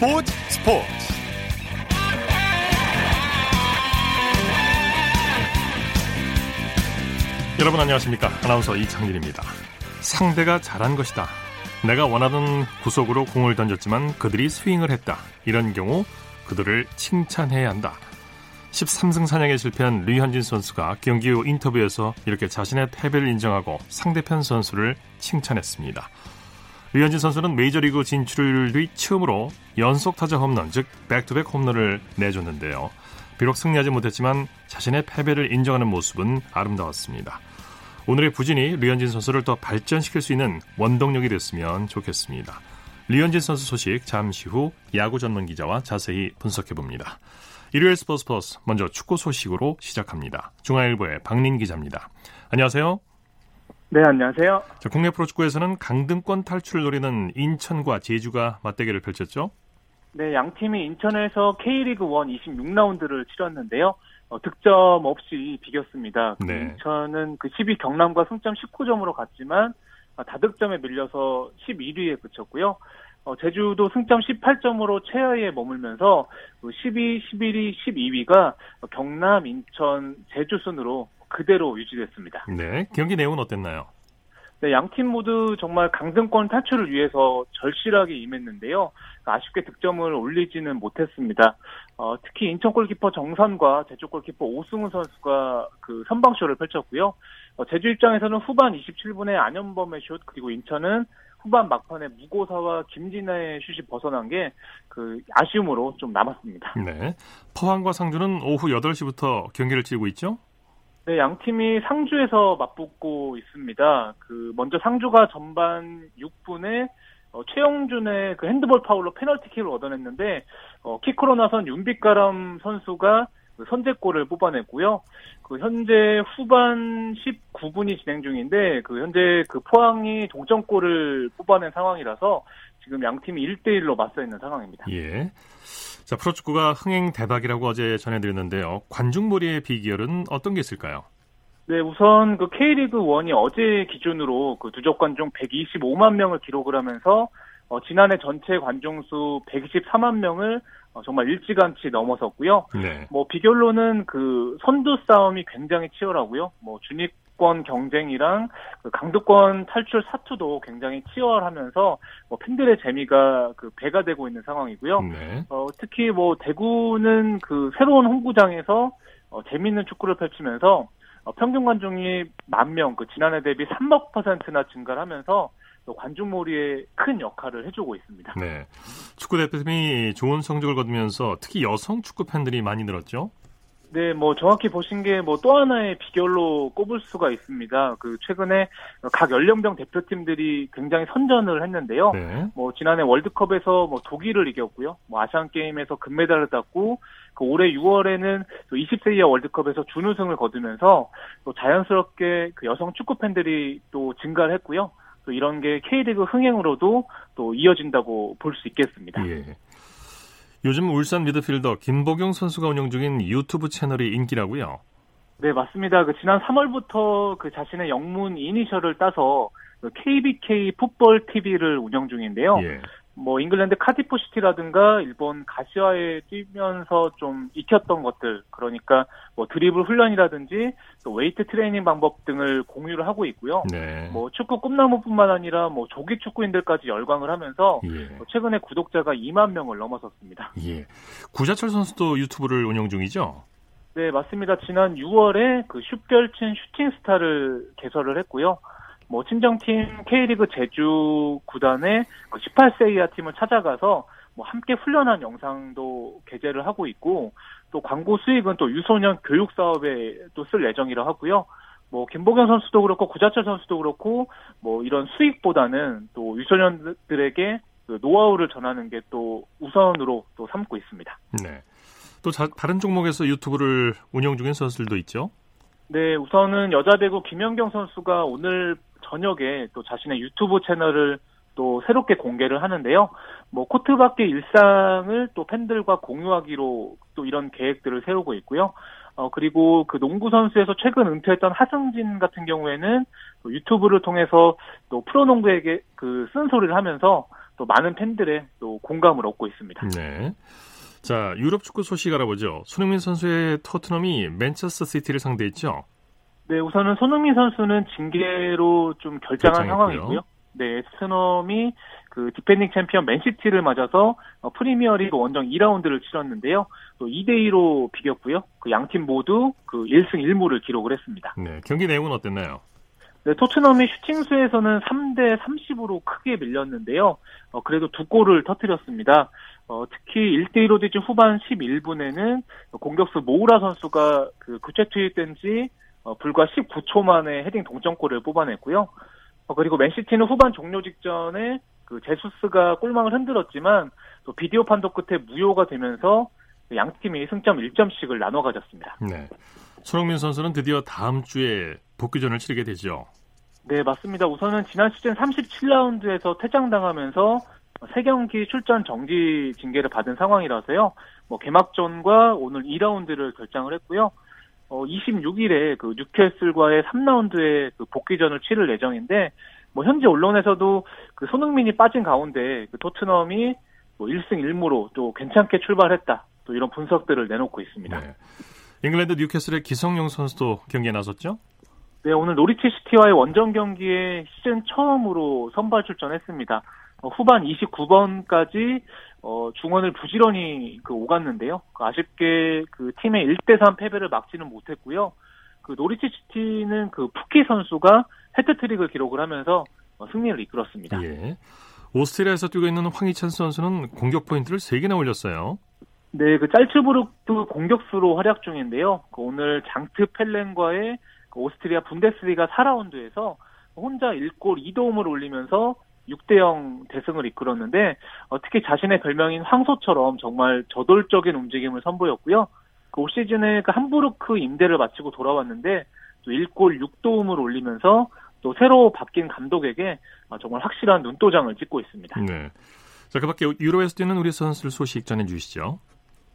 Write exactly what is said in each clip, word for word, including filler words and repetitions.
스포츠 스포츠 여러분 안녕하십니까. 아나운서 이창진입니다. 상대가 잘한 것이다. 내가 원하던 구속으로 공을 던졌지만 그들이 스윙을 했다. 이런 경우 그들을 칭찬해야 한다. 십삼 승 사냥에 실패한 류현진 선수가 경기 후 인터뷰에서 이렇게 자신의 패배를 인정하고 상대편 선수를 칭찬했습니다. 류현진 선수는 메이저리그 진출 뒤 처음으로 연속 타자 홈런, 즉 백투백 홈런을 내줬는데요. 비록 승리하지 못했지만 자신의 패배를 인정하는 모습은 아름다웠습니다. 오늘의 부진이 류현진 선수를 더 발전시킬 수 있는 원동력이 됐으면 좋겠습니다. 류현진 선수 소식 잠시 후 야구 전문 기자와 자세히 분석해봅니다. 일요일 스포츠 플러스 먼저 축구 소식으로 시작합니다. 중앙일보의 박민 기자입니다. 안녕하세요. 네, 안녕하세요. 자, 국내 프로축구에서는 강등권 탈출을 노리는 인천과 제주가 맞대결을 펼쳤죠? 네, 양 팀이 인천에서 케이리그일 이십육 라운드를 치렀는데요. 어, 득점 없이 비겼습니다. 그 네. 인천은 그 십이 경남과 승점 십구 점으로 갔지만 다득점에 밀려서 십일 위에 그쳤고요. 어, 제주도 승점 십팔 점으로 최하위에 머물면서 십이, 십일 위, 십이 위가 경남, 인천, 제주 순으로 그대로 유지됐습니다. 네, 경기 내용은 어땠나요? 네, 양 팀 모두 정말 강등권 탈출을 위해서 절실하게 임했는데요. 아쉽게 득점을 올리지는 못했습니다. 어, 특히 인천 골키퍼 정선과 제주 골키퍼 오승훈 선수가 그 선방쇼를 펼쳤고요. 어, 제주 입장에서는 후반 이십칠 분에 안현범의 슛, 그리고 인천은 후반 막판에 무고사와 김진아의 슛이 벗어난 게 그 아쉬움으로 좀 남았습니다. 네, 포항과 상주는 오후 여덟 시부터 경기를 치르고 있죠? 네, 양 팀이 상주에서 맞붙고 있습니다. 그 먼저 상주가 전반 육 분에 어, 최영준의 그 핸드볼 파울로 페널티킥을 얻어냈는데 어, 킥으로 나선 윤빛가람 선수가 그 선제골을 뽑아냈고요. 그 현재 후반 십구 분이 진행 중인데 그 현재 그 포항이 동점골을 뽑아낸 상황이라서 지금 양 팀이 일 대 일로 맞서 있는 상황입니다. 예. 자, 프로축구가 흥행 대박이라고 어제 전해드렸는데요. 관중몰이의 비결은 어떤 게 있을까요? 네, 우선 그 K리그일이 어제 기준으로 그 누적 관중 백이십오만 명을 기록을 하면서 어, 지난해 전체 관중수 백이십사만 명을 어, 정말 일찌감치 넘어섰고요. 네. 뭐 비결로는 그 선두 싸움이 굉장히 치열하고요. 뭐 준입 권 경쟁이랑 강등권 탈출 사투도 굉장히 치열하면서 뭐 팬들의 재미가 그 배가 되고 있는 상황이고요. 네. 어, 특히 뭐 대구는 그 새로운 홈구장에서 어, 재미있는 축구를 펼치면서 어, 평균 관중이 만 명, 그 지난해 대비 삼백 퍼센트나 증가하면서 관중몰이에 큰 역할을 해주고 있습니다. 네, 축구 대표팀이 좋은 성적을 거두면서 특히 여성 축구 팬들이 많이 늘었죠. 네, 뭐, 정확히 보신 게 뭐 또 하나의 비결로 꼽을 수가 있습니다. 그, 최근에 각 연령병 대표팀들이 굉장히 선전을 했는데요. 네. 뭐, 지난해 월드컵에서 뭐 독일을 이겼고요. 뭐, 아시안게임에서 금메달을 땄고, 그 올해 유월에는 또 이십 세 이하 월드컵에서 준우승을 거두면서 또 자연스럽게 그 여성 축구 팬들이 또 증가를 했고요. 또 이런 게 K리그 흥행으로도 또 이어진다고 볼 수 있겠습니다. 예. 요즘 울산 미드필더 김보경 선수가 운영 중인 유튜브 채널이 인기라고요? 네, 맞습니다. 그 지난 삼월부터 그 자신의 영문 이니셜을 따서 그 케이비케이 풋볼 티비를 운영 중인데요. 예. 뭐 잉글랜드 카디프 시티라든가 일본 가시와에 뛰면서 좀 익혔던 것들, 그러니까 뭐 드리블 훈련이라든지 또 웨이트 트레이닝 방법 등을 공유를 하고 있고요. 네. 뭐 축구 꿈나무뿐만 아니라 뭐 조기 축구인들까지 열광을 하면서 예. 최근에 구독자가 이만 명을 넘어섰습니다. 예. 구자철 선수도 유튜브를 운영 중이죠? 네, 맞습니다. 지난 유월에 그 슛결친 슈팅스타를 개설을 했고요. 뭐 친정팀 K리그 제주 구단의 십팔 세 이하 팀을 찾아가서 뭐 함께 훈련한 영상도 게재를 하고 있고, 또 광고 수익은 또 유소년 교육 사업에 또 쓸 예정이라 하고요. 뭐 김보경 선수도 그렇고 구자철 선수도 그렇고 뭐 이런 수익보다는 또 유소년들에게 그 노하우를 전하는 게 또 우선으로 또 삼고 있습니다. 네. 또 자, 다른 종목에서 유튜브를 운영 중인 선수들도 있죠. 네, 우선은 여자 배구 김연경 선수가 오늘 저녁에 또 자신의 유튜브 채널을 또 새롭게 공개를 하는데요. 뭐 코트 밖의 일상을 또 팬들과 공유하기로 또 이런 계획들을 세우고 있고요. 어 그리고 그 농구 선수에서 최근 은퇴했던 하승진 같은 경우에는 또 유튜브를 통해서 또 프로농구에게 그 쓴소리를 하면서 또 많은 팬들의 또 공감을 얻고 있습니다. 네. 자, 유럽 축구 소식 알아보죠. 손흥민 선수의 토트넘이 맨체스터 시티를 상대했죠. 네, 우선은 손흥민 선수는 징계로 좀 결정한 결정했고요. 상황이고요. 네, 토트넘이 그 디펜딩 챔피언 맨시티를 맞아서 프리미어리그 원정 이 라운드를 치렀는데요. 또 이 대 이로 비겼고요. 그 양팀 모두 그 일 승 일 무를 기록을 했습니다. 네, 경기 내용은 어땠나요? 네, 토트넘이 슈팅수에서는 삼 대 삼십으로 크게 밀렸는데요. 어, 그래도 두 골을 터뜨렸습니다. 어, 특히 일 대 이로 뒤진 후반 십일 분에는 공격수 모우라 선수가 그 교체 투입된 지 어, 불과 십구 초 만에 헤딩 동점골을 뽑아냈고요. 어, 그리고 맨시티는 후반 종료 직전에 그 제수스가 골망을 흔들었지만 또 비디오 판독 끝에 무효가 되면서 양 팀이 승점 일 점씩을 나눠 가졌습니다. 네. 손흥민 선수는 드디어 다음 주에 복귀전을 치르게 되죠. 네, 맞습니다. 우선은 지난 시즌 삼십칠 라운드에서 퇴장당하면서 세 경기 출전 정지 징계를 받은 상황이라서요. 뭐 개막전과 오늘 이 라운드를 결정을 했고요. 어, 이십육 일에 그 뉴캐슬과의 삼 라운드에 그 복귀전을 치를 예정인데 뭐 현재 언론에서도 그 손흥민이 빠진 가운데 그 토트넘이 뭐 일 승 일 무로 또 괜찮게 출발했다. 또 이런 분석들을 내놓고 있습니다. 네. 잉글랜드 뉴캐슬의 기성용 선수도 경기에 나섰죠? 네, 오늘 노리치시티와의 원정 경기에 시즌 처음으로 선발 출전했습니다. 어, 후반 이십구 분까지 어, 중원을 부지런히 그 오갔는데요. 그 아쉽게 그 팀의 일 대 삼 패배를 막지는 못했고요. 그 노리치시티는 그 푸키 선수가 해트트릭을 기록을 하면서 어, 승리를 이끌었습니다. 예. 오스트리아에서 뛰고 있는 황희찬 선수는 공격 포인트를 세 개나 올렸어요. 네, 그 짤츠브르트 공격수로 활약 중인데요. 그 오늘 장트 펠렌과의 그 오스트리아 분데스리가 사 라운드에서 혼자 일 골 이 도움을 올리면서 육 대 영 대승을 이끌었는데 어, 특히 자신의 별명인 황소처럼 정말 저돌적인 움직임을 선보였고요. 그 올 시즌에 그 함부르크 임대를 마치고 돌아왔는데 또 일 골 육 도움을 올리면서 또 새로 바뀐 감독에게 어, 정말 확실한 눈도장을 찍고 있습니다. 네. 자, 그 밖에 유로에서 뛰는 우리 선수들 소식 전해 주시죠.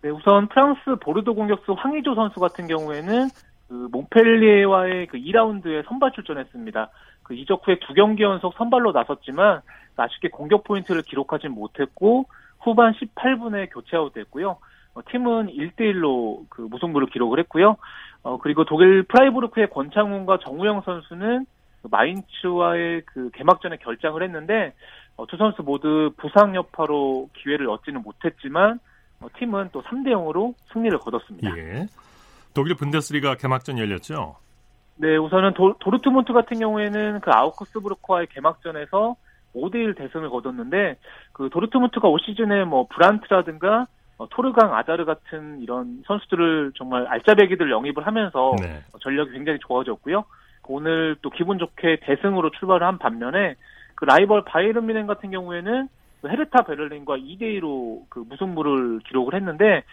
네, 우선 프랑스 보르도 공격수 황의조 선수 같은 경우에는 그 몽펠리에와의 그 이 라운드에 선발 출전했습니다. 그 이적 후에 두 경기 연속 선발로 나섰지만 아쉽게 공격 포인트를 기록하진 못했고 후반 십팔 분에 교체 아웃됐고요. 어, 팀은 일 대 일로 그 무승부를 기록을 했고요. 어, 그리고 독일 프라이부르크의 권창훈과 정우영 선수는 그 마인츠와의 그 개막전에 결장을 했는데 어, 두 선수 모두 부상 여파로 기회를 얻지는 못했지만 어, 팀은 또 삼 대 영으로 승리를 거뒀습니다. 예. 독일 분데스리가 개막전 열렸죠? 네, 우선은 도, 도르트문트 같은 경우에는 그 아우크스부르크와의 개막전에서 오 대 일 대승을 거뒀는데 그 도르트문트가 올 시즌에 뭐 브란트라든가 어, 토르강 아다르 같은 이런 선수들을 정말 알짜배기들 영입을 하면서 네. 어, 전력이 굉장히 좋아졌고요. 오늘 또 기분 좋게 대승으로 출발을 한 반면에 그 라이벌 바이에른 뮌헨 같은 경우에는 헤르타 베를린과 이 대 이로 그 무승부를 기록을 했는데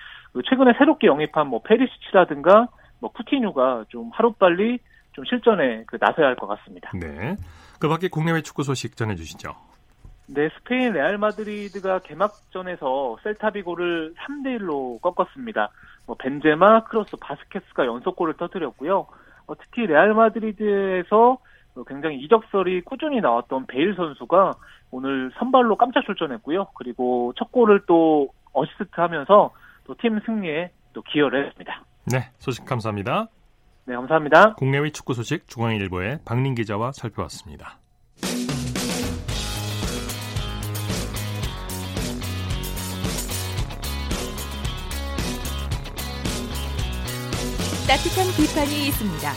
최근에 새롭게 영입한 뭐 페리시치라든가 뭐 쿠티뉴가 좀 하루빨리 좀 실전에 그 나서야 할 것 같습니다. 네. 그 밖에 국내외 축구 소식 전해주시죠. 네, 스페인 레알 마드리드가 개막전에서 셀타비고를 삼 대 일로 꺾었습니다. 뭐 벤제마, 크로스, 바스케스가 연속골을 터뜨렸고요. 어, 특히 레알 마드리드에서 굉장히 이적설이 꾸준히 나왔던 베일 선수가 오늘 선발로 깜짝 출전했고요. 그리고 첫 골을 또 어시스트하면서 또 팀 승리에 또 기여를 했습니다. 네, 소식 감사합니다. 네, 감사합니다. 국내외 축구 소식 중앙일보의 박민 기자와 살펴봤습니다. 따뜻한 비판이 있습니다.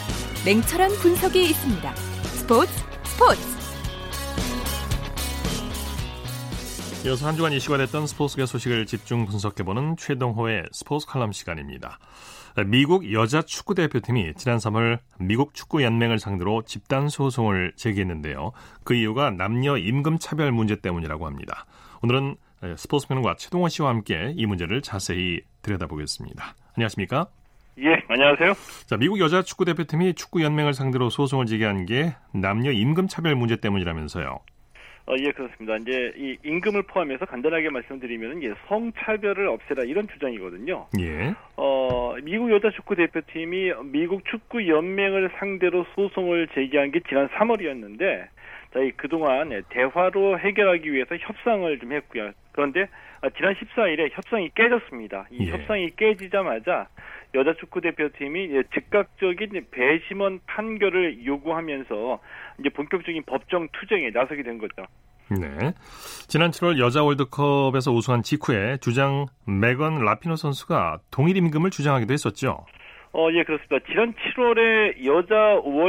냉철한 분석이 있습니다. 스포츠 스포츠 이어서 한 주간 이슈가 됐던 스포츠계 소식을 집중 분석해보는 최동호의 스포츠 칼럼 시간입니다. 미국 여자 축구대표팀이 지난 삼월 미국 축구연맹을 상대로 집단소송을 제기했는데요. 그 이유가 남녀 임금차별 문제 때문이라고 합니다. 오늘은 스포츠평론가 최동호 씨와 함께 이 문제를 자세히 들여다보겠습니다. 안녕하십니까? 예, 안녕하세요. 자, 미국 여자 축구 대표팀이 축구 연맹을 상대로 소송을 제기한 게 남녀 임금 차별 문제 때문이라면서요. 어, 예, 그렇습니다. 이제 이 임금을 포함해서 간단하게 말씀드리면은 예, 성차별을 없애라 이런 주장이거든요. 예. 어, 미국 여자 축구 대표팀이 미국 축구 연맹을 상대로 소송을 제기한 게 지난 삼월이었는데, 자, 이 그동안 대화로 해결하기 위해서 협상을 좀 했고요. 그런데 지난 십사일에 협상이 깨졌습니다. 이 예. 협상이 깨지자마자 여자 축구 대표팀이 즉각적인 배심원 판결을 요구하면서 이제 본격적인 법정 투쟁에 나서게 된 거죠. 네. 지난 칠월 여자 월드컵에서 우승한 직후에 주장 메건 라피노 선수가 동일 임금을 주장하기도 했었죠. 어, 예, 그렇습니다. 지난 칠월에 여자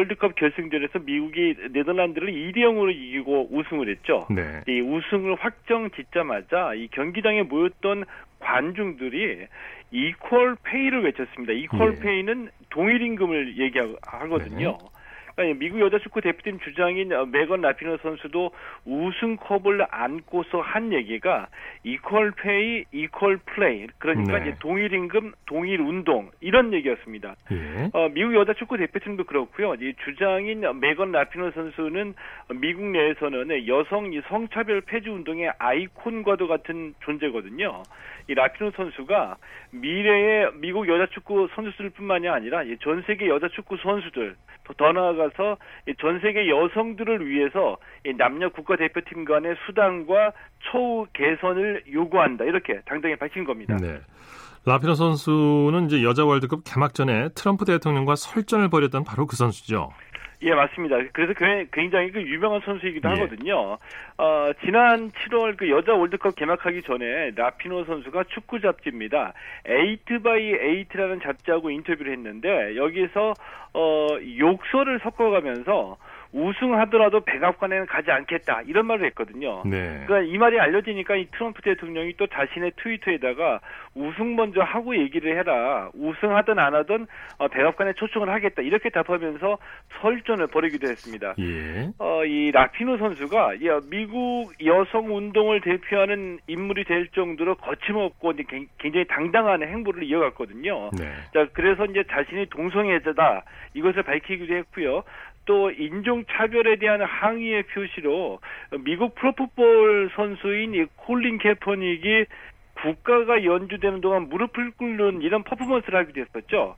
월드컵 결승전에서 미국이 네덜란드를 이 대 영으로 이기고 우승을 했죠. 네. 이 우승을 확정 짓자마자 이 경기장에 모였던 관중들이 이퀄 페이를 외쳤습니다. 이퀄 예. 페이는 동일 임금을 얘기하거든요. 네. 그러니까 미국 여자 축구 대표팀 주장인 메건 라피노 선수도 우승컵을 안고서 한 얘기가 이퀄 페이, 이퀄 플레이, 그러니까 네. 이제 동일 임금, 동일 운동 이런 얘기였습니다. 예. 어, 미국 여자 축구 대표팀도 그렇고요. 이 주장인 메건 라피노 선수는 미국 내에서는 여성 이 성차별 폐지 운동의 아이콘과도 같은 존재거든요. 이 라피노 선수가 미래의 미국 여자 축구 선수들뿐만이 아니라 전 세계 여자 축구 선수들, 더 나아가 가서 전 세계 여성들을 위해서 남녀 국가대표팀 간의 수당과 처우 개선을 요구한다. 이렇게 당당히 밝힌 겁니다. 네. 라피노 선수는 이제 여자 월드컵 개막전에 트럼프 대통령과 설전을 벌였던 바로 그 선수죠. 예, 맞습니다. 그래서 굉장히 그 유명한 선수이기도 예. 하거든요. 어, 지난 칠월 그 여자 월드컵 개막하기 전에 라피노 선수가 축구 잡지입니다. 에이트 바이 에이트라는 잡지하고 인터뷰를 했는데 여기에서 어, 욕설을 섞어가면서 우승하더라도 백악관에는 가지 않겠다 이런 말을 했거든요. 네. 그러니까 이 말이 알려지니까 이 트럼프 대통령이 또 자신의 트위터에다가 우승 먼저 하고 얘기를 해라. 우승하든 안 하든 백악관에 초청을 하겠다 이렇게 답하면서 설전을 벌이기도 했습니다. 예. 어, 이 라피노 선수가 미국 여성 운동을 대표하는 인물이 될 정도로 거침없고 굉장히 당당한 행보를 이어갔거든요. 네. 자, 그래서 이제 자신이 동성애자다 이것을 밝히기도 했고요. 또 인종차별에 대한 항의의 표시로 미국 프로풋볼 선수인 콜린 캐퍼닉이 국가가 연주되는 동안 무릎을 꿇는 이런 퍼포먼스를 하기도 했었죠.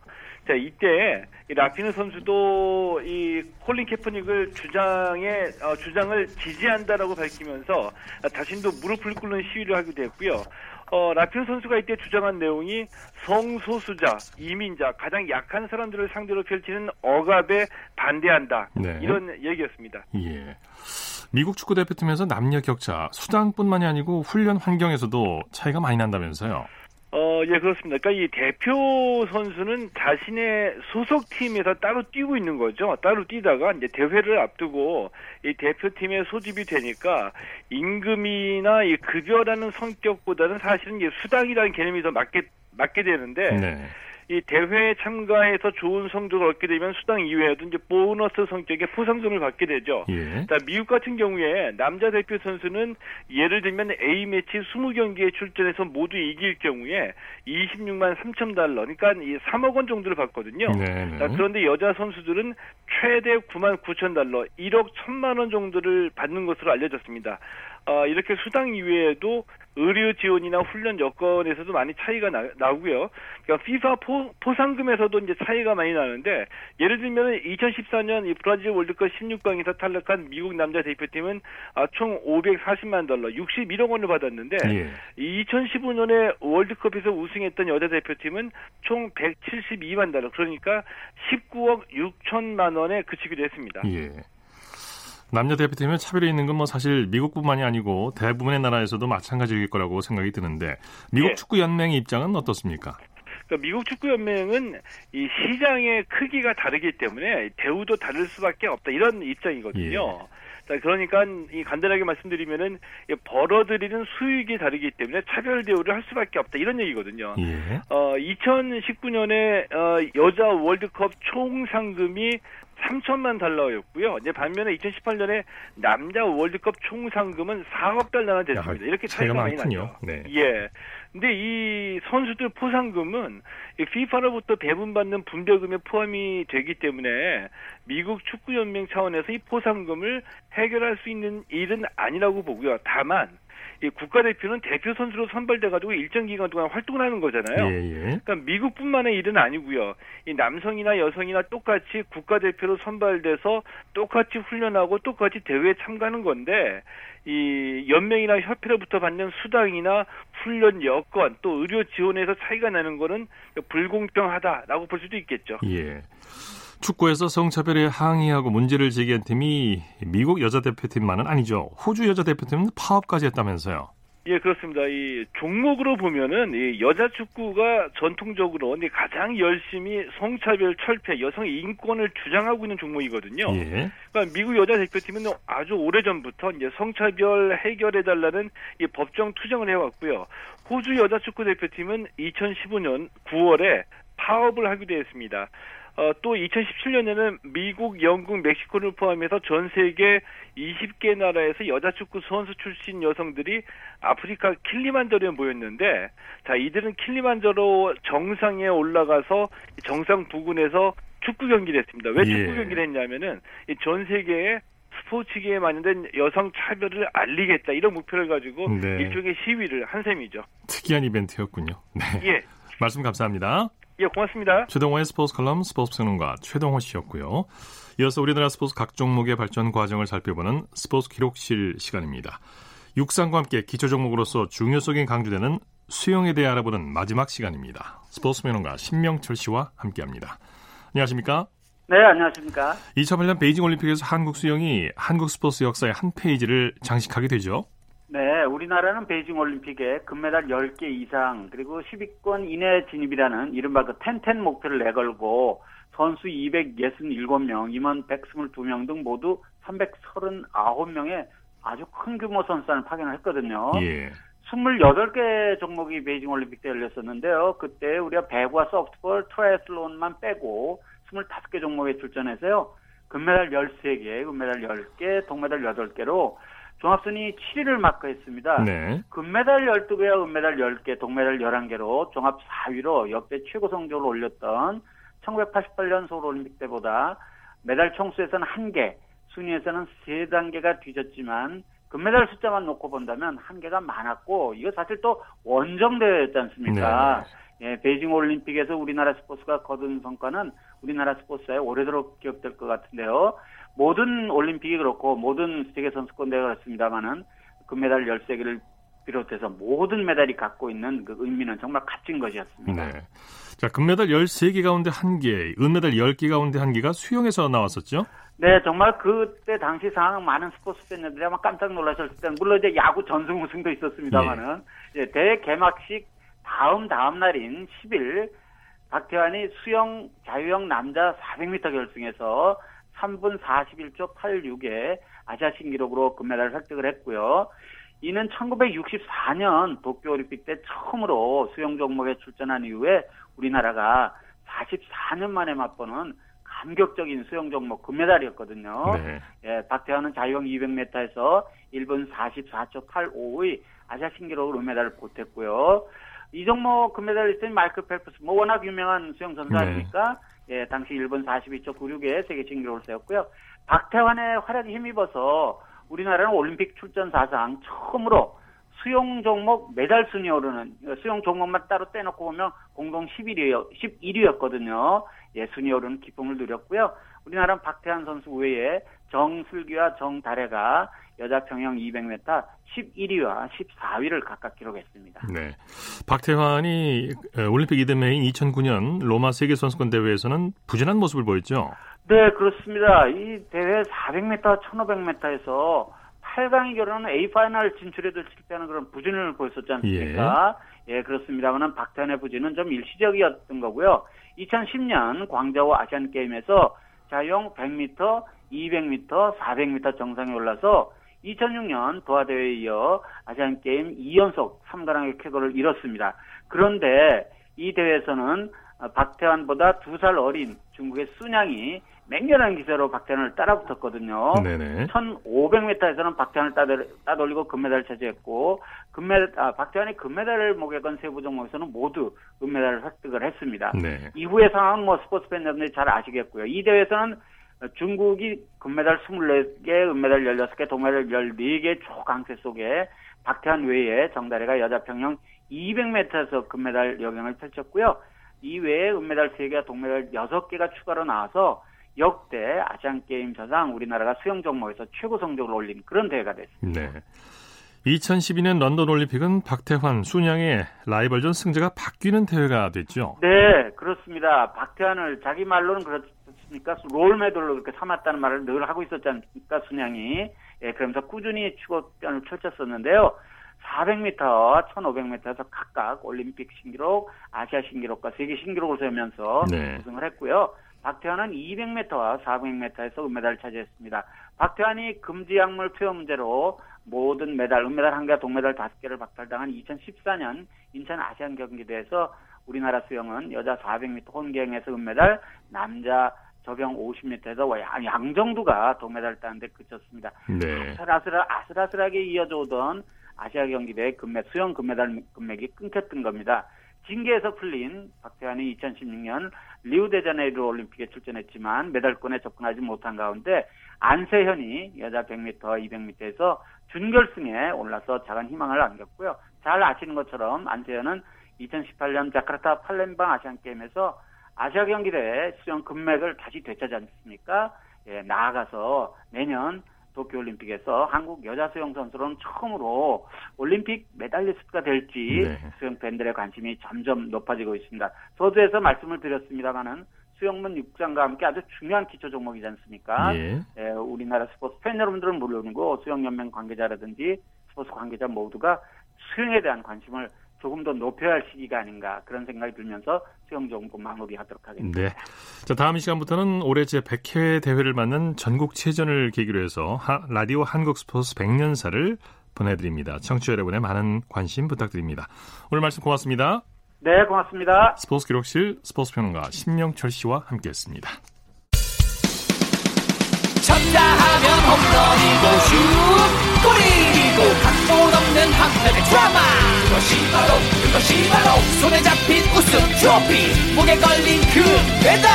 자, 이때 이 라피노 선수도 이 콜린 캐퍼닉을 주장에 어, 주장을 지지한다라고 밝히면서 자신도 무릎을 꿇는 시위를 하기도 했고요. 어, 라피노 선수가 이때 주장한 내용이 성소수자, 이민자, 가장 약한 사람들을 상대로 펼치는 억압에 반대한다. 네. 이런 얘기였습니다. 예. 미국 축구대표팀에서 남녀 격차, 수당뿐만이 아니고 훈련 환경에서도 차이가 많이 난다면서요. 어, 예, 그렇습니다. 그러니까 이 대표 선수는 자신의 소속팀에서 따로 뛰고 있는 거죠. 따로 뛰다가 이제 대회를 앞두고 이 대표팀에 소집이 되니까 임금이나 이 급여라는 성격보다는 사실은 이제 수당이라는 개념이 더 맞게, 맞게 되는데. 네. 이 대회에 참가해서 좋은 성적을 얻게 되면 수당 이외에도 이제 보너스 성격의 포상금을 받게 되죠. 예. 자, 미국 같은 경우에 남자 대표 선수는 예를 들면 A매치 이십 경기에 출전해서 모두 이길 경우에 이십육만 삼천 달러, 그러니까 이 삼억 원 정도를 받거든요. 자, 그런데 여자 선수들은 최대 구만 구천 달러, 일억 천만 원 정도를 받는 것으로 알려졌습니다. 어, 이렇게 수당 이외에도 의료 지원이나 훈련 여건에서도 많이 차이가 나, 나고요. 그러니까 피파 포, 포상금에서도 이제 차이가 많이 나는데 예를 들면 이천십사년 이 브라질 월드컵 십육강에서 탈락한 미국 남자 대표팀은 아, 총 오백사십만 달러, 육십일억 원을 받았는데 예. 이천십오년에 월드컵에서 우승했던 여자 대표팀은 총 백칠십이만 달러, 그러니까 십구억 육천만 원에 그치기도 했습니다. 예. 남녀 대표팀에 차별이 있는 건 뭐 사실 미국뿐만이 아니고 대부분의 나라에서도 마찬가지일 거라고 생각이 드는데 미국 예. 축구 연맹의 입장은 어떻습니까? 그러니까 미국 축구 연맹은 이 시장의 크기가 다르기 때문에 대우도 다를 수밖에 없다 이런 입장이거든요. 예. 자, 그러니까 이 간단하게 말씀드리면은 벌어들이는 수익이 다르기 때문에 차별 대우를 할 수밖에 없다 이런 얘기거든요. 예. 어, 이천십구년에 어, 여자 월드컵 총 상금이 삼천만 달러였고요. 이제 반면에 이천십팔년에 남자 월드컵 총 상금은 사억 달러나 됐습니다. 이렇게 차이가, 차이가 많이 나죠. 네. 예. 근데 이 선수들 포상금은 피파로부터 배분받는 분배금에 포함이 되기 때문에 미국 축구연맹 차원에서 이 포상금을 해결할 수 있는 일은 아니라고 보고요. 다만 이 국가대표는 대표 선수로 선발돼가지고 일정 기간 동안 활동을 하는 거잖아요. 예, 예. 그러니까 미국뿐만의 일은 아니고요. 이 남성이나 여성이나 똑같이 국가대표로 선발돼서 똑같이 훈련하고 똑같이 대회에 참가하는 건데 이 연맹이나 협회로부터 받는 수당이나 훈련 여건 또 의료 지원에서 차이가 나는 거는 불공평하다라고 볼 수도 있겠죠. 예. 축구에서 성차별에 항의하고 문제를 제기한 팀이 미국 여자대표팀만은 아니죠. 호주 여자대표팀은 파업까지 했다면서요. 예, 그렇습니다. 이 종목으로 보면은 이 여자 축구가 전통적으로 이제 가장 열심히 성차별 철폐, 여성 인권을 주장하고 있는 종목이거든요. 예. 그러니까 미국 여자 대표팀은 아주 오래전부터 이제 성차별 해결해 달라는 이 법정 투쟁을 해 왔고요. 호주 여자 축구 대표팀은 이천십오 년 구월에 파업을 하기도 했습니다. 어, 또 이천십칠 년에는 미국, 영국, 멕시코를 포함해서 전 세계 스무 개 나라에서 여자축구 선수 출신 여성들이 아프리카 킬리만자로에 모였는데, 자, 이들은 킬리만자로 정상에 올라가서 정상 부근에서 축구 경기를 했습니다. 왜 축구 예. 경기를 했냐면은 전 세계에 스포츠계에 만연된 여성 차별을 알리겠다 이런 목표를 가지고 네. 일종의 시위를 한 셈이죠. 특이한 이벤트였군요. 네. 예. 말씀 감사합니다. 예, 고맙습니다. 최동호의 스포츠 칼럼 스포츠 평론가 최동호 씨였고요. 이어서 우리나라 스포츠 각 종목의 발전 과정을 살펴보는 스포츠 기록실 시간입니다. 육상과 함께 기초 종목으로서 중요성이 강조되는 수영에 대해 알아보는 마지막 시간입니다. 스포츠 평론가 신명철 씨와 함께합니다. 안녕하십니까? 네, 안녕하십니까? 이천팔 년 베이징 올림픽에서 한국 수영이 한국 스포츠 역사의 한 페이지를 장식하게 되죠. 네, 우리나라는 베이징 올림픽에 금메달 열 개 이상 그리고 십 위권 이내 진입이라는 이른바 그 텐텐 목표를 내걸고 선수 이백육십칠 명, 임원 백이십이 명 등 모두 삼백삼십구 명의 아주 큰 규모 선수단을 파견을 했거든요. 예. 스물여덟 개 종목이 베이징 올림픽 때 열렸었는데요. 그때 우리가 배구와 소프트볼, 트라이애슬론만 빼고 스물다섯 개 종목에 출전해서요. 금메달 열세 개, 은메달 열 개, 동메달 여덟 개로 종합순위 칠 위를 마크했습니다. 네. 금메달 열두 개와 은메달 열 개, 동메달 열한 개로 종합 사 위로 역대 최고 성적을 올렸던 천구백팔십팔 년 서울올림픽 때보다 메달 총수에서는 한 개, 순위에서는 세 단계가 뒤졌지만 금메달 숫자만 놓고 본다면 한 개가 많았고 이거 사실 또 원정대회였지 않습니까? 네. 예, 베이징 올림픽에서 우리나라 스포츠가 거둔 성과는 우리나라 스포츠사에 오래도록 기억될 것 같은데요. 모든 올림픽이 그렇고 모든 세계 선수권 대회가 그렇습니다만은 금메달 열세 개를 비롯해서 모든 메달이 갖고 있는 그 의미는 정말 값진 것이었습니다. 네. 자, 금메달 열세 개 가운데 한 개, 은메달 열 개 가운데 한 개가 수영에서 나왔었죠? 네, 정말 그때 당시 상황 많은 스포츠 팬들이 아마 깜짝 놀라셨을 텐데 물론 이제 야구 전승 우승도 있었습니다만은 네. 예, 대회 개막식 다음 다음 날인 십 일 박태환이 수영 자유형 남자 사백 미터 결승에서 삼 분 사십일 초 팔십육에 아시아 신기록으로 금메달을 획득을 했고요. 이는 천구백육십사 년 도쿄올림픽 때 처음으로 수영 종목에 출전한 이후에 우리나라가 사십사 년 만에 맛보는 감격적인 수영 종목 금메달이었거든요. 네. 예, 박태환은 자유형 이백 미터에서 일 분 사십사 초 팔십오의 아시아 신기록으로 은메달을 보탰고요. 이 종목 금메달리스트인 마이클 펠프스, 뭐 워낙 유명한 수영 선수 네. 아닙니까? 예, 당시 일 분 사십이 초 구십육에 세계 신기록을 세웠고요. 박태환의 활약에 힘입어서 우리나라는 올림픽 출전 사상 처음으로 수영 종목 메달 순위에 오르는, 수영 종목만 따로 떼놓고 보면 공동 십일 위였거든요. 예, 순위에 오르는 기쁨을 누렸고요. 우리나라는 박태환 선수 외에 정슬기와 정다래가 여자 평영 이백 미터 십일 위와 십사 위를 각각 기록했습니다. 네, 박태환이 올림픽 이듬해인 이천구 년 로마 세계선수권 대회에서는 부진한 모습을 보였죠? 네, 그렇습니다. 이 대회 사백 미터, 천오백 미터에서 팔 강이 결혼은 A파이널 진출에도 실패하는 그런 부진을 보였었지 않습니까? 예, 예 그렇습니다만 박태환의 부진은 좀 일시적이었던 거고요. 이천십 년 광저우 아시안게임에서 자유형 백 미터, 이백 미터, 사백 미터 정상에 올라서 이천육 년 도하대회에 이어 아시안게임 이 연속 삼 관왕의 쾌거를 이뤘습니다. 그런데 이 대회에서는 박태환보다 두 살 어린 중국의 순양이 맹렬한 기세로 박태환을 따라붙었거든요. 네네. 천오백 미터에서는 박태환을 따돌, 따돌리고 금메달을 차지했고, 금메달, 아, 박태환이 금메달을 목에 건 세부 종목에서는 모두 은메달을 획득을 했습니다. 네. 이후의 상황은 뭐 스포츠 팬 여러분들이 잘 아시겠고요. 이 대회에서는 중국이 금메달 이십사 개, 은메달 십육 개, 동메달 십사 개 초강세 속에 박태환 외에 정다래가 여자 평영 이백 미터에서 금메달 여경을 펼쳤고요. 이외에 은메달 세 개와 동메달 여섯 개가 추가로 나와서 역대 아시안게임 사상 우리나라가 수영 종목에서 최고 성적을 올린 그런 대회가 됐습니다. 네. 이천십이 년 런던 올림픽은 박태환, 순양의 라이벌전 승자가 바뀌는 대회가 됐죠. 네, 그렇습니다. 박태환을 자기 말로는 그렇습니까? 롤메달로 그렇게 삼았다는 말을 늘 하고 있었지 않습니까? 순양이. 예, 그러면서 꾸준히 추격전을 펼쳤었는데요. 사백 미터, 천오백 미터에서 각각 올림픽 신기록, 아시아 신기록과 세계 신기록을 세우면서 네. 우승을 했고요. 박태환은 이백 미터와 사백 미터에서 은메달을 차지했습니다. 박태환이 금지 약물 투여 문제로 모든 메달, 은메달 한 개와 동메달 다섯 개를 박탈당한 이천십사 년 인천 아시안 경기대회에서 우리나라 수영은 여자 사백 미터 혼계행에서 은메달, 남자 저병 오십 미터에서 양정두가 동메달을 따는데 그쳤습니다. 네. 아슬아슬하, 아슬아슬하게 이어져오던 아시아 경기대회 금메, 수영 금메달 금맥이 끊겼던 겁니다. 징계에서 풀린 박태환이 이천십육 년 리우데자네이루 올림픽에 출전했지만 메달권에 접근하지 못한 가운데 안세현이 여자 백 미터와 이백 미터에서 준결승에 올라서 작은 희망을 안겼고요. 잘 아시는 것처럼 안세현은 이천십팔 년 자카르타 팔렘방 아시안게임에서 아시아 경기대회 수영 금맥을 다시 되찾지 않습니까? 예, 나아가서 내년 도쿄올림픽에서 한국 여자 수영 선수로는 처음으로 올림픽 메달리스트가 될지 네. 수영 팬들의 관심이 점점 높아지고 있습니다. 서두에서 말씀을 드렸습니다만은 수영문 육 강과 함께 아주 중요한 기초 종목이지 않습니까? 예. 예, 우리나라 스포츠 팬 여러분들은 모르고 수영연맹 관계자라든지 스포츠 관계자 모두가 수영에 대한 관심을 조금 더 높여야 할 시기가 아닌가 그런 생각이 들면서 수영 정보 마무리하도록 하겠습니다. 네. 자, 다음 시간부터는 올해 제백 회 대회를 맞는 전국체전을 계기로 해서 하, 라디오 한국스포츠 백 년사를 보내드립니다. 청취자 여러분의 많은 관심 부탁드립니다. 오늘 말씀 고맙습니다. 네, 고맙습니다. 스포츠 기록실 스포츠평론가 신명철 씨와 함께했습니다. 쳤다 하면 홈런이고 슛 골이고 각본 없는 한편의 드라마 그것이 바로 그것이 바로 손에 잡힌 우승 트로피 목에 걸린 그 배달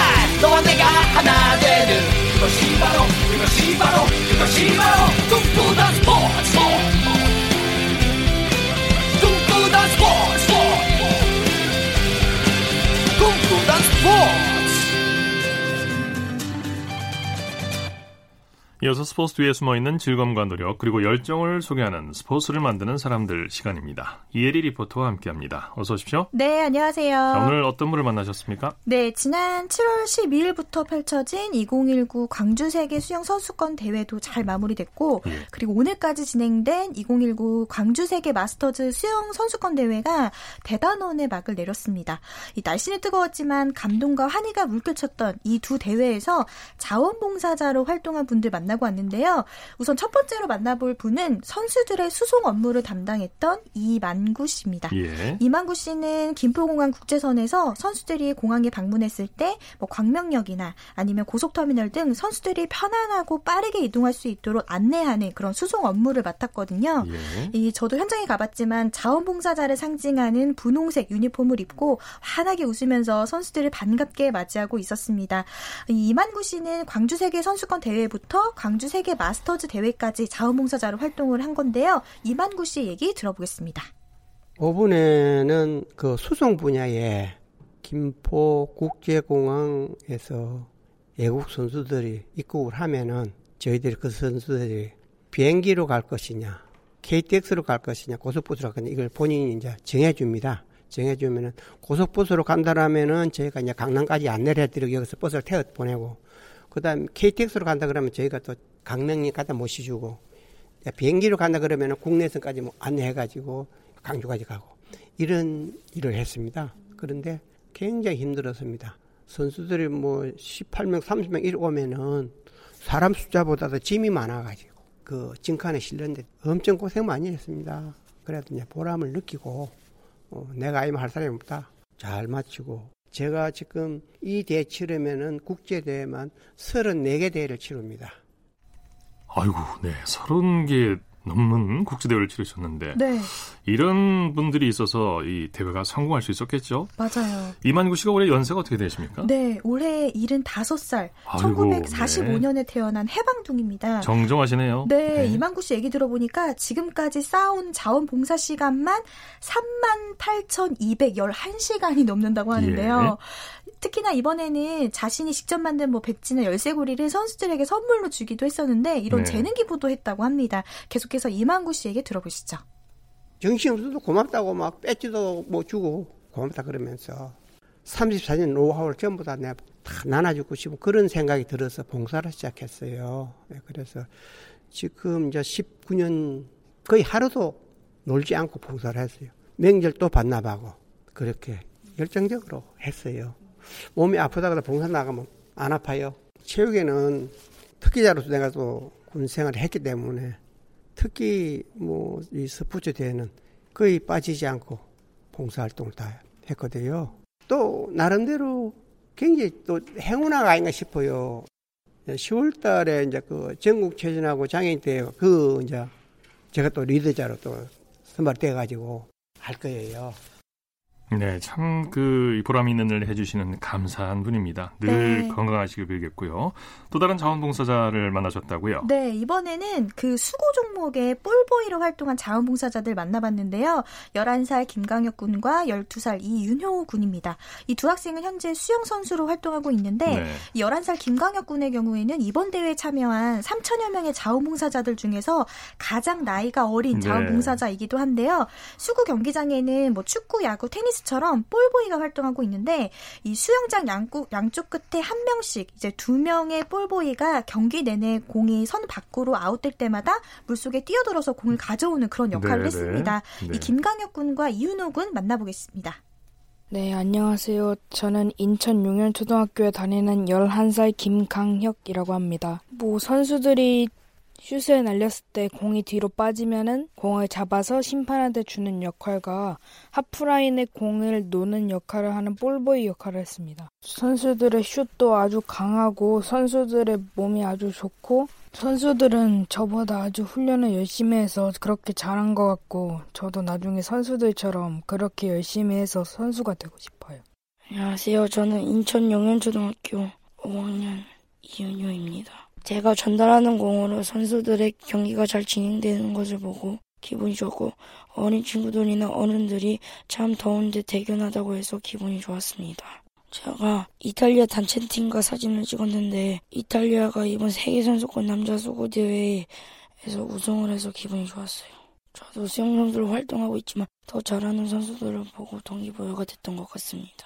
너와 내가 하나 되는 그것이 바로 그것이 바로 그것이 바로 꿈꾸던 스포츠 꿈꾸던 스포츠 꿈꾸던 스포츠 이어서 스포츠 뒤에 숨어있는 즐거움과 노력 그리고 열정을 소개하는 스포츠를 만드는 사람들 시간입니다. 이혜리 리포터와 함께합니다. 어서 오십시오. 네, 안녕하세요. 자, 오늘 어떤 분을 만나셨습니까? 네, 지난 칠월 십이일부터 펼쳐진 이천십구 광주 세계 수영 선수권 대회도 잘 마무리됐고 예. 그리고 오늘까지 진행된 이천십구 광주 세계 마스터즈 수영 선수권 대회가 대단원의 막을 내렸습니다. 이 날씨는 뜨거웠지만 감동과 환희가 물결쳤던 이 두 대회에서 자원봉사자로 활동한 분들 만나 만나고 왔는데요. 우선 첫 번째로 만나볼 분은 선수들의 수송 업무를 담당했던 이만구 씨입니다. 예. 이만구 씨는 김포공항 국제선에서 선수들이 공항에 방문했을 때 뭐 광명역이나 아니면 고속터미널 등 선수들이 편안하고 빠르게 이동할 수 있도록 안내하는 그런 수송 업무를 맡았거든요. 예. 이 저도 현장에 가봤지만 자원봉사자를 상징하는 분홍색 유니폼을 입고 환하게 웃으면서 선수들을 반갑게 맞이하고 있었습니다. 이 이만구 씨는 광주세계 선수권 대회부터 광주 세계 마스터즈 대회까지 자원봉사자로 활동을 한 건데요. 이만구 씨 얘기 들어보겠습니다. 오분에는 그 수송 분야에 김포국제공항에서 외국 선수들이 입국을 하면은 저희들이 그 선수들이 비행기로 갈 것이냐, 케이티엑스로 갈 것이냐, 고속버스로 갈 것이냐 이걸 본인이 이제 정해줍니다. 정해주면은 고속버스로 간다라면은 저희가 이제 강남까지 안내를 해드리고 여기서 버스를 태워 보내고. 그 다음 케이티엑스로 간다 그러면 저희가 또 강릉에 갖다 모시주고 비행기로 간다 그러면 국내선까지 뭐 안내해가지고 강주까지 가고 이런 일을 했습니다. 그런데 굉장히 힘들었습니다. 선수들이 뭐 십팔 명, 삼십 명 이렇게 오면은 사람 숫자보다도 짐이 많아가지고 그 짐칸에 실렸는데 엄청 고생 많이 했습니다. 그래도 이제 보람을 느끼고 어, 내가 아니면 할 사람이 없다. 잘 마치고 제가 지금 이 대회 치르면은 국제대회만 서른네 개 대회를 치릅니다. 아이고, 네, 서른 개 넘는 국제대회를 치르셨는데 네. 이런 분들이 있어서 이 대회가 성공할 수 있었겠죠? 맞아요. 이만구 씨가 올해 연세가 어떻게 되십니까? 네, 올해 일흔다섯 살, 아이고, 천구백사십오 년에 네. 태어난 해방둥입니다. 정정하시네요. 네, 네, 이만구 씨 얘기 들어보니까 지금까지 쌓아온 자원봉사 시간만 삼만 팔천이백십일 시간이 넘는다고 하는데요. 예. 특히나 이번에는 자신이 직접 만든 뭐 백지나 열쇠고리를 선수들에게 선물로 주기도 했었는데 이런 네. 재능 기부도 했다고 합니다. 계속해서 이만구 씨에게 들어보시죠. 정신없어도 고맙다고 막 배지도 뭐 주고 고맙다 그러면서 삼십사 년 노하우를 전부 다 내가 다 나눠주고 싶은 그런 생각이 들어서 봉사를 시작했어요. 그래서 지금 이제 십구 년 거의 하루도 놀지 않고 봉사를 했어요. 명절도 반납하고 그렇게 열정적으로 했어요. 몸이 아프다고 봉사 나가면 안 아파요. 체육에는 특기자로서 내가 또 군 생활을 했기 때문에 특히 뭐 이 스포츠 대회는 거의 빠지지 않고 봉사 활동을 다 했거든요. 또 나름대로 굉장히 또 행운아가 아닌가 싶어요. 시월 달에 이제 그 전국 체전하고 장애인 대회 그 이제 제가 또 리더자로 또 선발돼 가지고 할 거예요. 네, 참 그 보람 있는 일 해주시는 감사한 분입니다. 늘 네. 건강하시길 빌겠고요. 또 다른 자원봉사자를 만나셨다고요? 네, 이번에는 그 수고 종목의 볼보이로 활동한 자원봉사자들 만나봤는데요. 열한 살 김강혁 군과 열두 살 이윤혁 군입니다. 이 두 학생은 현재 수영선수로 활동하고 있는데 네. 열한 살 김강혁 군의 경우에는 이번 대회에 참여한 삼천여 명의 자원봉사자들 중에서 가장 나이가 어린 네. 자원봉사자이기도 한데요. 수구 경기장에는 뭐 축구, 야구, 테니스 처럼 볼보이가 활동하고 있는데 이 수영장 양구, 양쪽 끝에 한 명씩 이제 두 명의 볼보이가 경기 내내 공이 선 밖으로 아웃될 때마다 물속에 뛰어들어서 공을 가져오는 그런 역할을 네네. 했습니다. 네. 이 김강혁 군과 이윤호 군 만나보겠습니다. 네, 안녕하세요. 저는 인천 용현초등학교에 다니는 열한 살 김강혁이라고 합니다. 뭐 선수들이 슛을 날렸을 때 공이 뒤로 빠지면은 공을 잡아서 심판한테 주는 역할과 하프라인에 공을 노는 역할을 하는 볼보이 역할을 했습니다. 선수들의 슛도 아주 강하고 선수들의 몸이 아주 좋고 선수들은 저보다 아주 훈련을 열심히 해서 그렇게 잘한 것 같고 저도 나중에 선수들처럼 그렇게 열심히 해서 선수가 되고 싶어요. 안녕하세요. 저는 인천 용현초등학교 오 학년 이윤효입니다. 제가 전달하는 공으로 선수들의 경기가 잘 진행되는 것을 보고 기분이 좋고 어린 친구들이나 어른들이 참 더운데 대견하다고 해서 기분이 좋았습니다. 제가 이탈리아 단체팀과 사진을 찍었는데 이탈리아가 이번 세계선수권 남자 수구 대회에서 우승을 해서 기분이 좋았어요. 저도 수영 선수로 활동하고 있지만 더 잘하는 선수들을 보고 동기부여가 됐던 것 같습니다.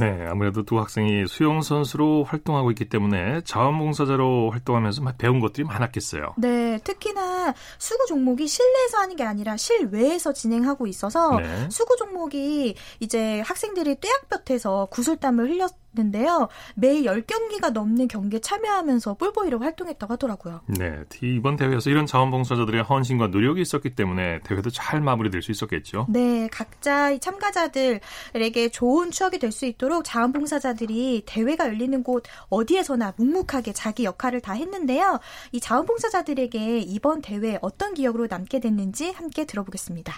네, 아무래도 두 학생이 수영 선수로 활동하고 있기 때문에 자원봉사자로 활동하면서 배운 것들이 많았겠어요. 네, 특히나 수구 종목이 실내에서 하는 게 아니라 실외에서 진행하고 있어서 네. 수구 종목이 이제 학생들이 뙤약볕에서 구슬땀을 흘렸는데요. 매일 열 경기가 넘는 경기에 참여하면서 볼보이로 활동했다고 하더라고요. 네, 이번 대회에서 이런 자원봉사자들의 헌신과 노력이 있었기 때문에 대회도 잘 마무리될 수 있었겠죠. 네, 각자 참가자들에게 좋은 추억이 될 수 있도록 자원봉사자들이 대회가 열리는 곳 어디에서나 묵묵하게 자기 역할을 다 했는데요. 이 자원봉사자들에게 이번 대회 어떤 기억으로 남게 됐는지 함께 들어보겠습니다.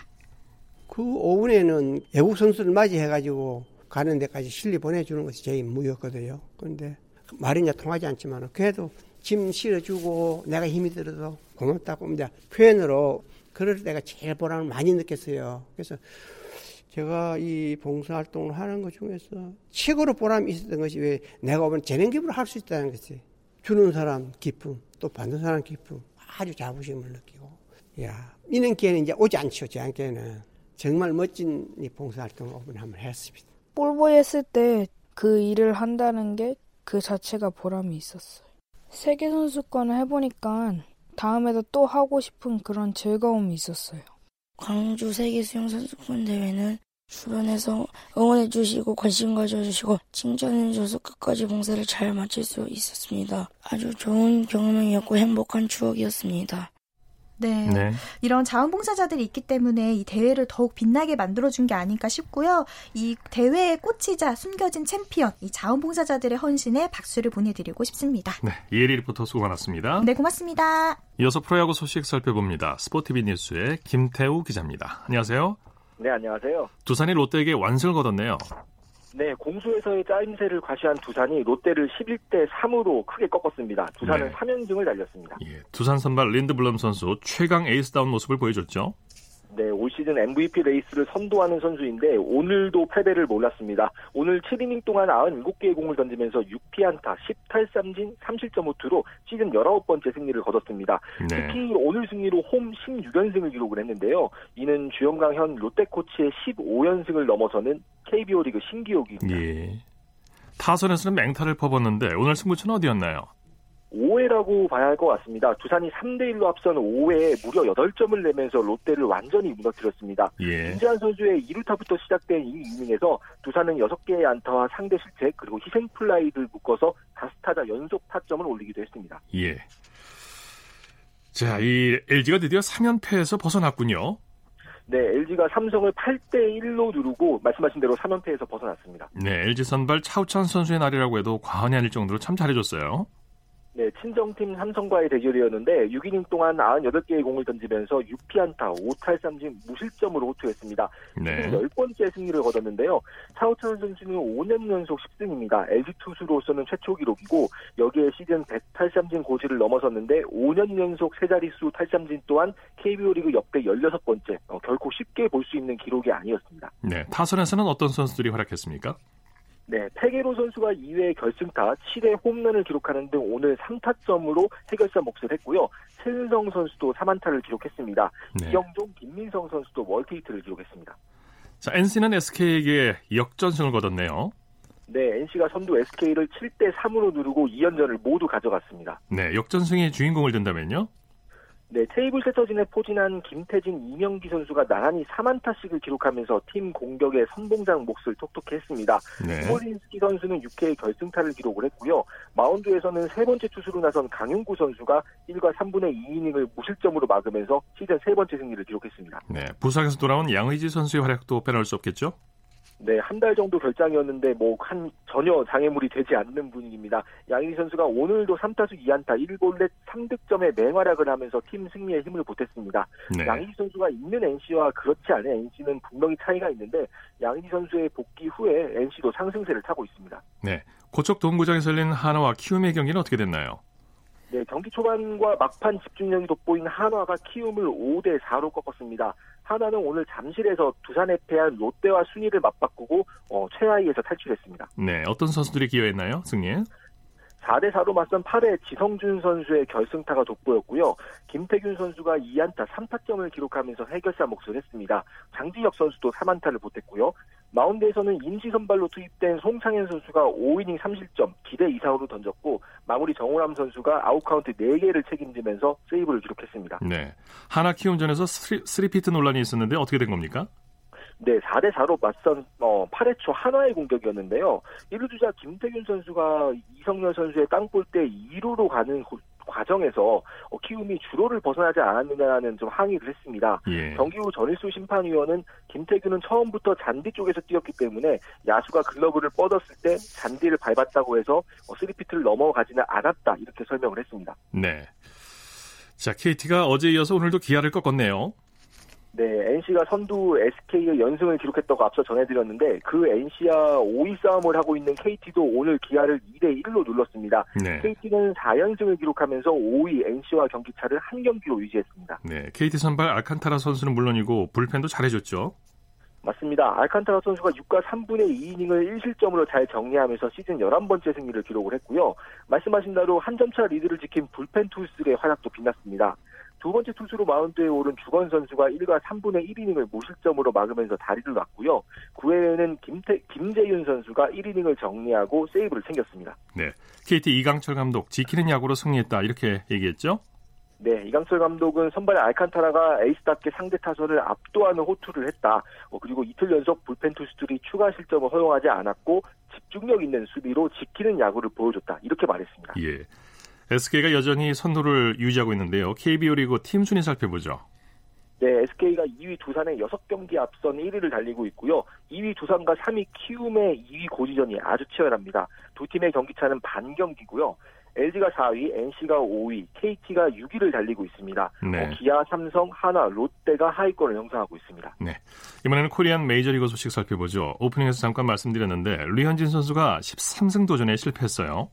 그 오후에는 외국 선수를 맞이해가지고 가는 데까지 실리 보내주는 것이 제 임무였거든요. 그런데 말이 이제 통하지 않지만 그래도 짐 실어주고 내가 힘이 들어서 고맙다고 이제 표현으로 그럴 때가 제일 보람을 많이 느꼈어요. 그래서 제가 이 봉사활동을 하는 것 중에서 최고로 보람이 있었던 것이 왜 내가 오면 재능기부를 할 수 있다는 것이 주는 사람 기쁨 또 받는 사람 기쁨 아주 자부심을 느끼고 야 이런 기회는 이제 오지 않죠. 제 한께는 정말 멋진 이 봉사활동을 오늘 한번 했습니다. 볼보이 했을 때 그 일을 한다는 게 그 자체가 보람이 있었어요. 세계선수권을 해보니까 다음에도 또 하고 싶은 그런 즐거움이 있었어요. 광주 세계수영선수권 대회는 출연해서 응원해주시고 관심 가져주시고 칭찬해주셔서 끝까지 봉사를 잘 마칠 수 있었습니다. 아주 좋은 경험이었고 행복한 추억이었습니다. 네. 네. 이런 자원봉사자들이 있기 때문에 이 대회를 더욱 빛나게 만들어준 게 아닐까 싶고요. 이 대회의 꽃이자 숨겨진 챔피언, 이 자원봉사자들의 헌신에 박수를 보내드리고 싶습니다. 네, 이혜리 리포터 수고 많았습니다. 네, 고맙습니다. 이어서 프로야구 소식 살펴봅니다. 스포티비 뉴스의 김태우 기자입니다. 안녕하세요. 네, 안녕하세요. 두산이 롯데에게 완승을 거뒀네요. 네, 공수에서의 짜임새를 과시한 두산이 롯데를 십일 대 삼으로 크게 꺾었습니다. 두산은 네. 삼 연승을 달렸습니다. 예, 두산 선발 린드블럼 선수 최강 에이스다운 모습을 보여줬죠. 네, 올 시즌 엠브이피 레이스를 선도하는 선수인데 오늘도 패배를 몰랐습니다. 오늘 칠 이닝 동안 구십칠 개의 공을 던지면서 육 피안타, 십 탈삼진, 삼 실점 오 투로 시즌 십구 번째 승리를 거뒀습니다. 네. 특히 오늘 승리로 홈 십육 연승을 기록을 했는데요. 이는 주영강현 롯데코치의 십오 연승을 넘어서는 케이비오 리그 신기록입니다. 예. 타선에서는 맹타를 퍼붓는데 오늘 승부처는 어디였나요? 오 회라고 봐야 할 것 같습니다. 두산이 삼 대 일로 앞선 오 회에 무려 여덟 점을 내면서 롯데를 완전히 무너뜨렸습니다. 예. 김재환 선수의 이 루타부터 시작된 이 이닝에서 두산은 여섯 개의 안타와 상대 실책 그리고 희생플라이를 묶어서 다섯 타자 연속 타점을 올리기도 했습니다. 예. 자, 이 엘지가 드디어 삼 연패에서 벗어났군요. 네, 엘지가 삼성을 팔 대 일로 누르고 말씀하신 대로 삼 연패에서 벗어났습니다. 네, 엘지 선발 차우찬 선수의 날이라고 해도 과언이 아닐 정도로 참 잘해줬어요. 네, 친정팀 삼성과의 대결이었는데 육 이닝 동안 구십팔 개의 공을 던지면서 육 피안타, 오 탈삼진, 무실점으로 호투했습니다. 네. 십 번째 승리를 거뒀는데요. 차우찬 선수는 오 년 연속 십 승입니다. 엘지 투수로서는 최초 기록이고 여기에 시즌 백 탈삼진 고지를 넘어섰는데 오 년 연속 세 자릿수 탈삼진 또한 케이비오 리그 역대 십육 번째, 어, 결코 쉽게 볼 수 있는 기록이 아니었습니다. 네, 타선에서는 어떤 선수들이 활약했습니까? 네, 페게로 선수가 이 회 결승타, 칠 회 홈런을 기록하는 등 오늘 삼 타점으로 해결사 몫을 했고요. 최은성 선수도 삼 안타를 기록했습니다. 네. 이영종, 김민성 선수도 월트히트를 기록했습니다. 자, 엔씨는 에스케이에게 역전승을 거뒀네요. 네, 엔씨가 선두 에스케이를 칠 대 삼으로 누르고 이 연전을 모두 가져갔습니다. 네, 역전승의 주인공을 든다면요? 네, 테이블 세터진에 포진한 김태진, 이명기 선수가 나란히 삼 안타씩을 기록하면서 팀 공격의 선봉장 몫을 톡톡히 했습니다. 네. 스몰린스키 선수는 육 회의 결승타를 기록을 했고요. 마운드에서는 세 번째 투수로 나선 강윤구 선수가 일과 삼분의 이 이닝을 무실점으로 막으면서 시즌 세 번째 승리를 기록했습니다. 네, 부상에서 돌아온 양의지 선수의 활약도 빼놓을 수 없겠죠? 네, 한 달 정도 결장이었는데 뭐 한 전혀 장애물이 되지 않는 분위기입니다. 양의지 선수가 오늘도 삼 타수 이 안타 일 볼넷 삼 득점에 맹활약을 하면서 팀 승리에 힘을 보탰습니다. 네. 양의지 선수가 있는 엔씨와 그렇지 않은 엔씨는 분명히 차이가 있는데 양의지 선수의 복귀 후에 엔씨도 상승세를 타고 있습니다. 네, 고척 동구장에서 열린 한화와 키움의 경기는 어떻게 됐나요? 네, 경기 초반과 막판 집중력이 돋보인 한화가 키움을 오 대 사로 꺾었습니다. 한화는 오늘 잠실에서 두산에 패한 롯데와 순위를 맞바꾸고 어, 최하위에서 탈출했습니다. 네, 어떤 선수들이 기여했나요, 승리에? 사 대 사로 맞선 팔 회 지성준 선수의 결승타가 돋보였고요. 김태균 선수가 이 안타 삼 타점을 기록하면서 해결사 몫을 했습니다. 장지혁 선수도 삼 안타를 보탰고요. 마운드에서는 임시 선발로 투입된 송창현 선수가 오 이닝 삼 실점, 기대 이상으로 던졌고 마무리 정호람 선수가 아웃카운트 네 개를 책임지면서 세이브를 기록했습니다. 네, 한화 키움전에서 쓰리 피트 논란이 있었는데 어떻게 된 겁니까? 네, 사 대 사로 맞선 어, 팔 회 초 한화의 공격이었는데요. 일 루 주자 김태균 선수가 이성열 선수의 땅볼 때 이 루로 가는 고, 과정에서 어, 키움이 주로를 벗어나지 않았느냐는 좀 항의를 했습니다. 예. 경기 후 전일수 심판위원은 김태균은 처음부터 잔디 쪽에서 뛰었기 때문에 야수가 글러브를 뻗었을 때 잔디를 밟았다고 해서 어, 쓰리 피트를 넘어가지는 않았다 이렇게 설명을 했습니다. 네, 자 케이티가 어제 이어서 오늘도 기아를 꺾었네요. 네, 엔씨가 선두 에스케이의 연승을 기록했다고 앞서 전해드렸는데 그 엔씨와 오 위 싸움을 하고 있는 케이티도 오늘 기아를 이 대 일로 눌렀습니다. 네. 케이티는 사 연승을 기록하면서 오 위 엔씨와 경기차를 한 경기로 유지했습니다. 네, 케이티 선발 알칸타라 선수는 물론이고 불펜도 잘해줬죠? 맞습니다. 알칸타라 선수가 육과 삼분의 이 이닝을 일 실점으로 잘 정리하면서 시즌 십일 번째 승리를 기록을 했고요. 말씀하신 대로 한 점차 리드를 지킨 불펜 투수들의 활약도 빛났습니다. 두 번째 투수로 마운드에 오른 주건 선수가 일과 삼분의 일 이닝을 무실점으로 막으면서 다리를 놨고요. 구 회에는 김태, 김재윤 선수가 일 이닝을 정리하고 세이브를 챙겼습니다. 네, 케이티 이강철 감독 지키는 야구로 승리했다 이렇게 얘기했죠? 네, 이강철 감독은 선발 알칸타라가 에이스답게 상대 타선을 압도하는 호투를 했다. 어, 그리고 이틀 연속 불펜 투수들이 추가 실점을 허용하지 않았고 집중력 있는 수비로 지키는 야구를 보여줬다 이렇게 말했습니다. 예. 에스케이가 여전히 선두를 유지하고 있는데요. 케이비오 리그 팀 순위 살펴보죠. 네, 에스케이가 이 위 두산에 여섯 경기 앞선 일 위를 달리고 있고요. 이 위 두산과 삼 위 키움의 이 위 고지전이 아주 치열합니다. 두 팀의 경기차는 반경기고요. 엘지가 사 위, 엔씨가 오 위, 케이티가 육 위를 달리고 있습니다. 네. 기아, 삼성, 하나, 롯데가 하위권을 형성하고 있습니다. 네, 이번에는 코리안 메이저리그 소식 살펴보죠. 오프닝에서 잠깐 말씀드렸는데 류현진 선수가 십삼 승 도전에 실패했어요.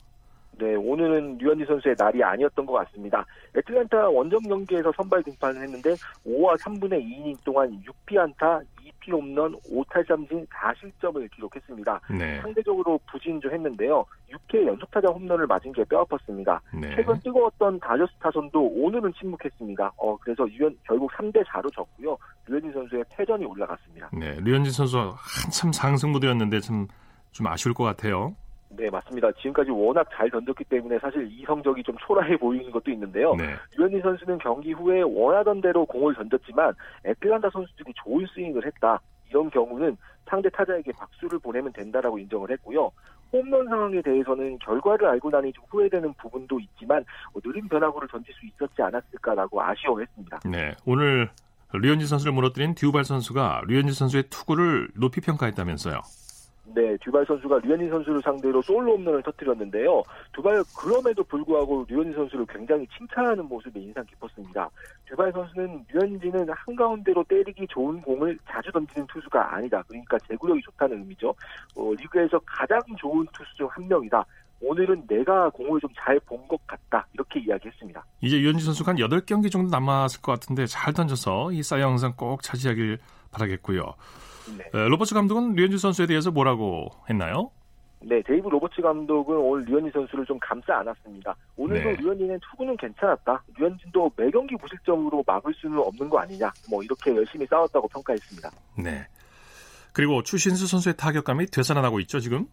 네, 오늘은 류현진 선수의 날이 아니었던 것 같습니다. 애틀랜타 원정 경기에서 선발 등판을 했는데 오와 삼분의 이 이닝 동안 육 피안타, 홈런, 오 탈삼진, 사 실점을 기록했습니다. 네. 상대적으로 부진했는데요. 육 회 연속타자 홈런을 맞은 게 뼈아팠습니다. 네. 최근 뜨거웠던 다저스 타선도 오늘은 침묵했습니다. 어, 그래서 유현, 결국 삼 대 사로 졌고요. 류현진 선수의 패전이 올라갔습니다. 네, 류현진 선수 한참 상승무대였는데 좀, 좀 아쉬울 것 같아요. 네, 맞습니다. 지금까지 워낙 잘 던졌기 때문에 사실 이 성적이 좀 초라해 보이는 것도 있는데요. 네. 류현진 선수는 경기 후에 원하던 대로 공을 던졌지만 애틀랜타 선수들이 좋은 스윙을 했다. 이런 경우는 상대 타자에게 박수를 보내면 된다라고 인정을 했고요. 홈런 상황에 대해서는 결과를 알고 나니 좀 후회되는 부분도 있지만 느린 변화구를 던질 수 있었지 않았을까라고 아쉬워했습니다. 네, 오늘 류현진 선수를 무너뜨린 듀발 선수가 류현진 선수의 투구를 높이 평가했다면서요. 네, 듀발 선수가 류현진 선수를 상대로 솔로 홈런을 터뜨렸는데요. 듀발 그럼에도 불구하고 류현진 선수를 굉장히 칭찬하는 모습이 인상 깊었습니다. 듀발 선수는 류현진은 한가운데로 때리기 좋은 공을 자주 던지는 투수가 아니다. 그러니까 제구력이 좋다는 의미죠. 어, 리그에서 가장 좋은 투수 중 한 명이다. 오늘은 내가 공을 좀 잘 본 것 같다. 이렇게 이야기했습니다. 이제 류현진 선수가 한 여덟 경기 정도 남았을 것 같은데 잘 던져서 이 사이 영상 꼭 차지하길 바라겠고요. 네. 로버츠 감독은 류현진 선수에 대해서 뭐라고 했나요? 네, 데이브 로버츠 감독은 오늘 류현진 선수를 좀 감싸 안았습니다. 오늘도 네. 류현진의 투구는 괜찮았다. 류현진도 매경기 무실점으로 막을 수는 없는 거 아니냐. 뭐 이렇게 열심히 싸웠다고 평가했습니다. 네. 그리고 추신수 선수의 타격감이 되살아나고 있죠, 지금?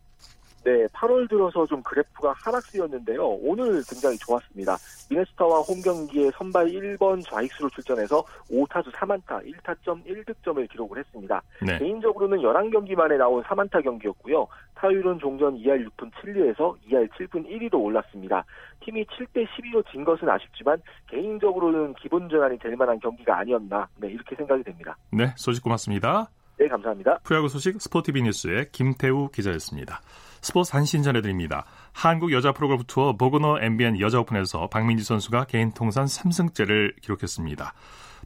네, 팔월 들어서 좀 그래프가 하락세였는데요. 오늘 굉장히 좋았습니다. 미네소타와 홈경기에 선발 일 번 좌익수로 출전해서 오 타수 사 안타, 일 타점 일 득점을 기록을 했습니다. 네. 개인적으로는 열한 경기 만에 나온 사 안타 경기였고요. 타율은 종전 이 할 육 푼 칠 리에서 이 할 칠 푼 일 리로 올랐습니다. 팀이 칠 대 십이로 진 것은 아쉽지만 개인적으로는 기본 전환이 될 만한 경기가 아니었나, 네, 이렇게 생각이 됩니다. 네, 소식 고맙습니다. 네, 감사합니다. 프로야구 소식 스포티비 뉴스의 김태우 기자였습니다. 스포츠 한신 전해드립니다. 한국 여자 프로골프 투어 보그너 엠비엔 여자 오픈에서 박민지 선수가 개인 통산 삼 승째를 기록했습니다.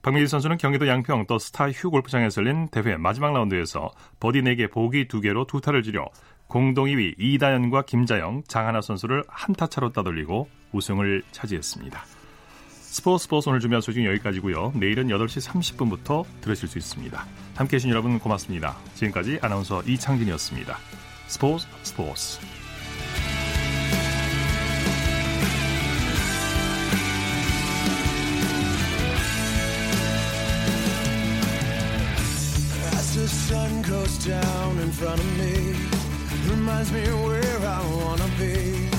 박민지 선수는 경기도 양평 더 스타 휴 골프장에서 열린 대회 마지막 라운드에서 버디 네 개, 보기 두 개로 두 타를 지려 공동 이 위 이다연과 김자영, 장하나 선수를 한타 차로 따돌리고 우승을 차지했습니다. 스포츠 스포츠 오늘 준비한 소식은 여기까지고요. 내일은 여덟 시 삼십 분부터 들으실 수 있습니다. 함께해 주신 여러분 고맙습니다. 지금까지 아나운서 이창진이었습니다. 스포츠 스포츠 As the sun goes down in front of me Reminds me where I wanna be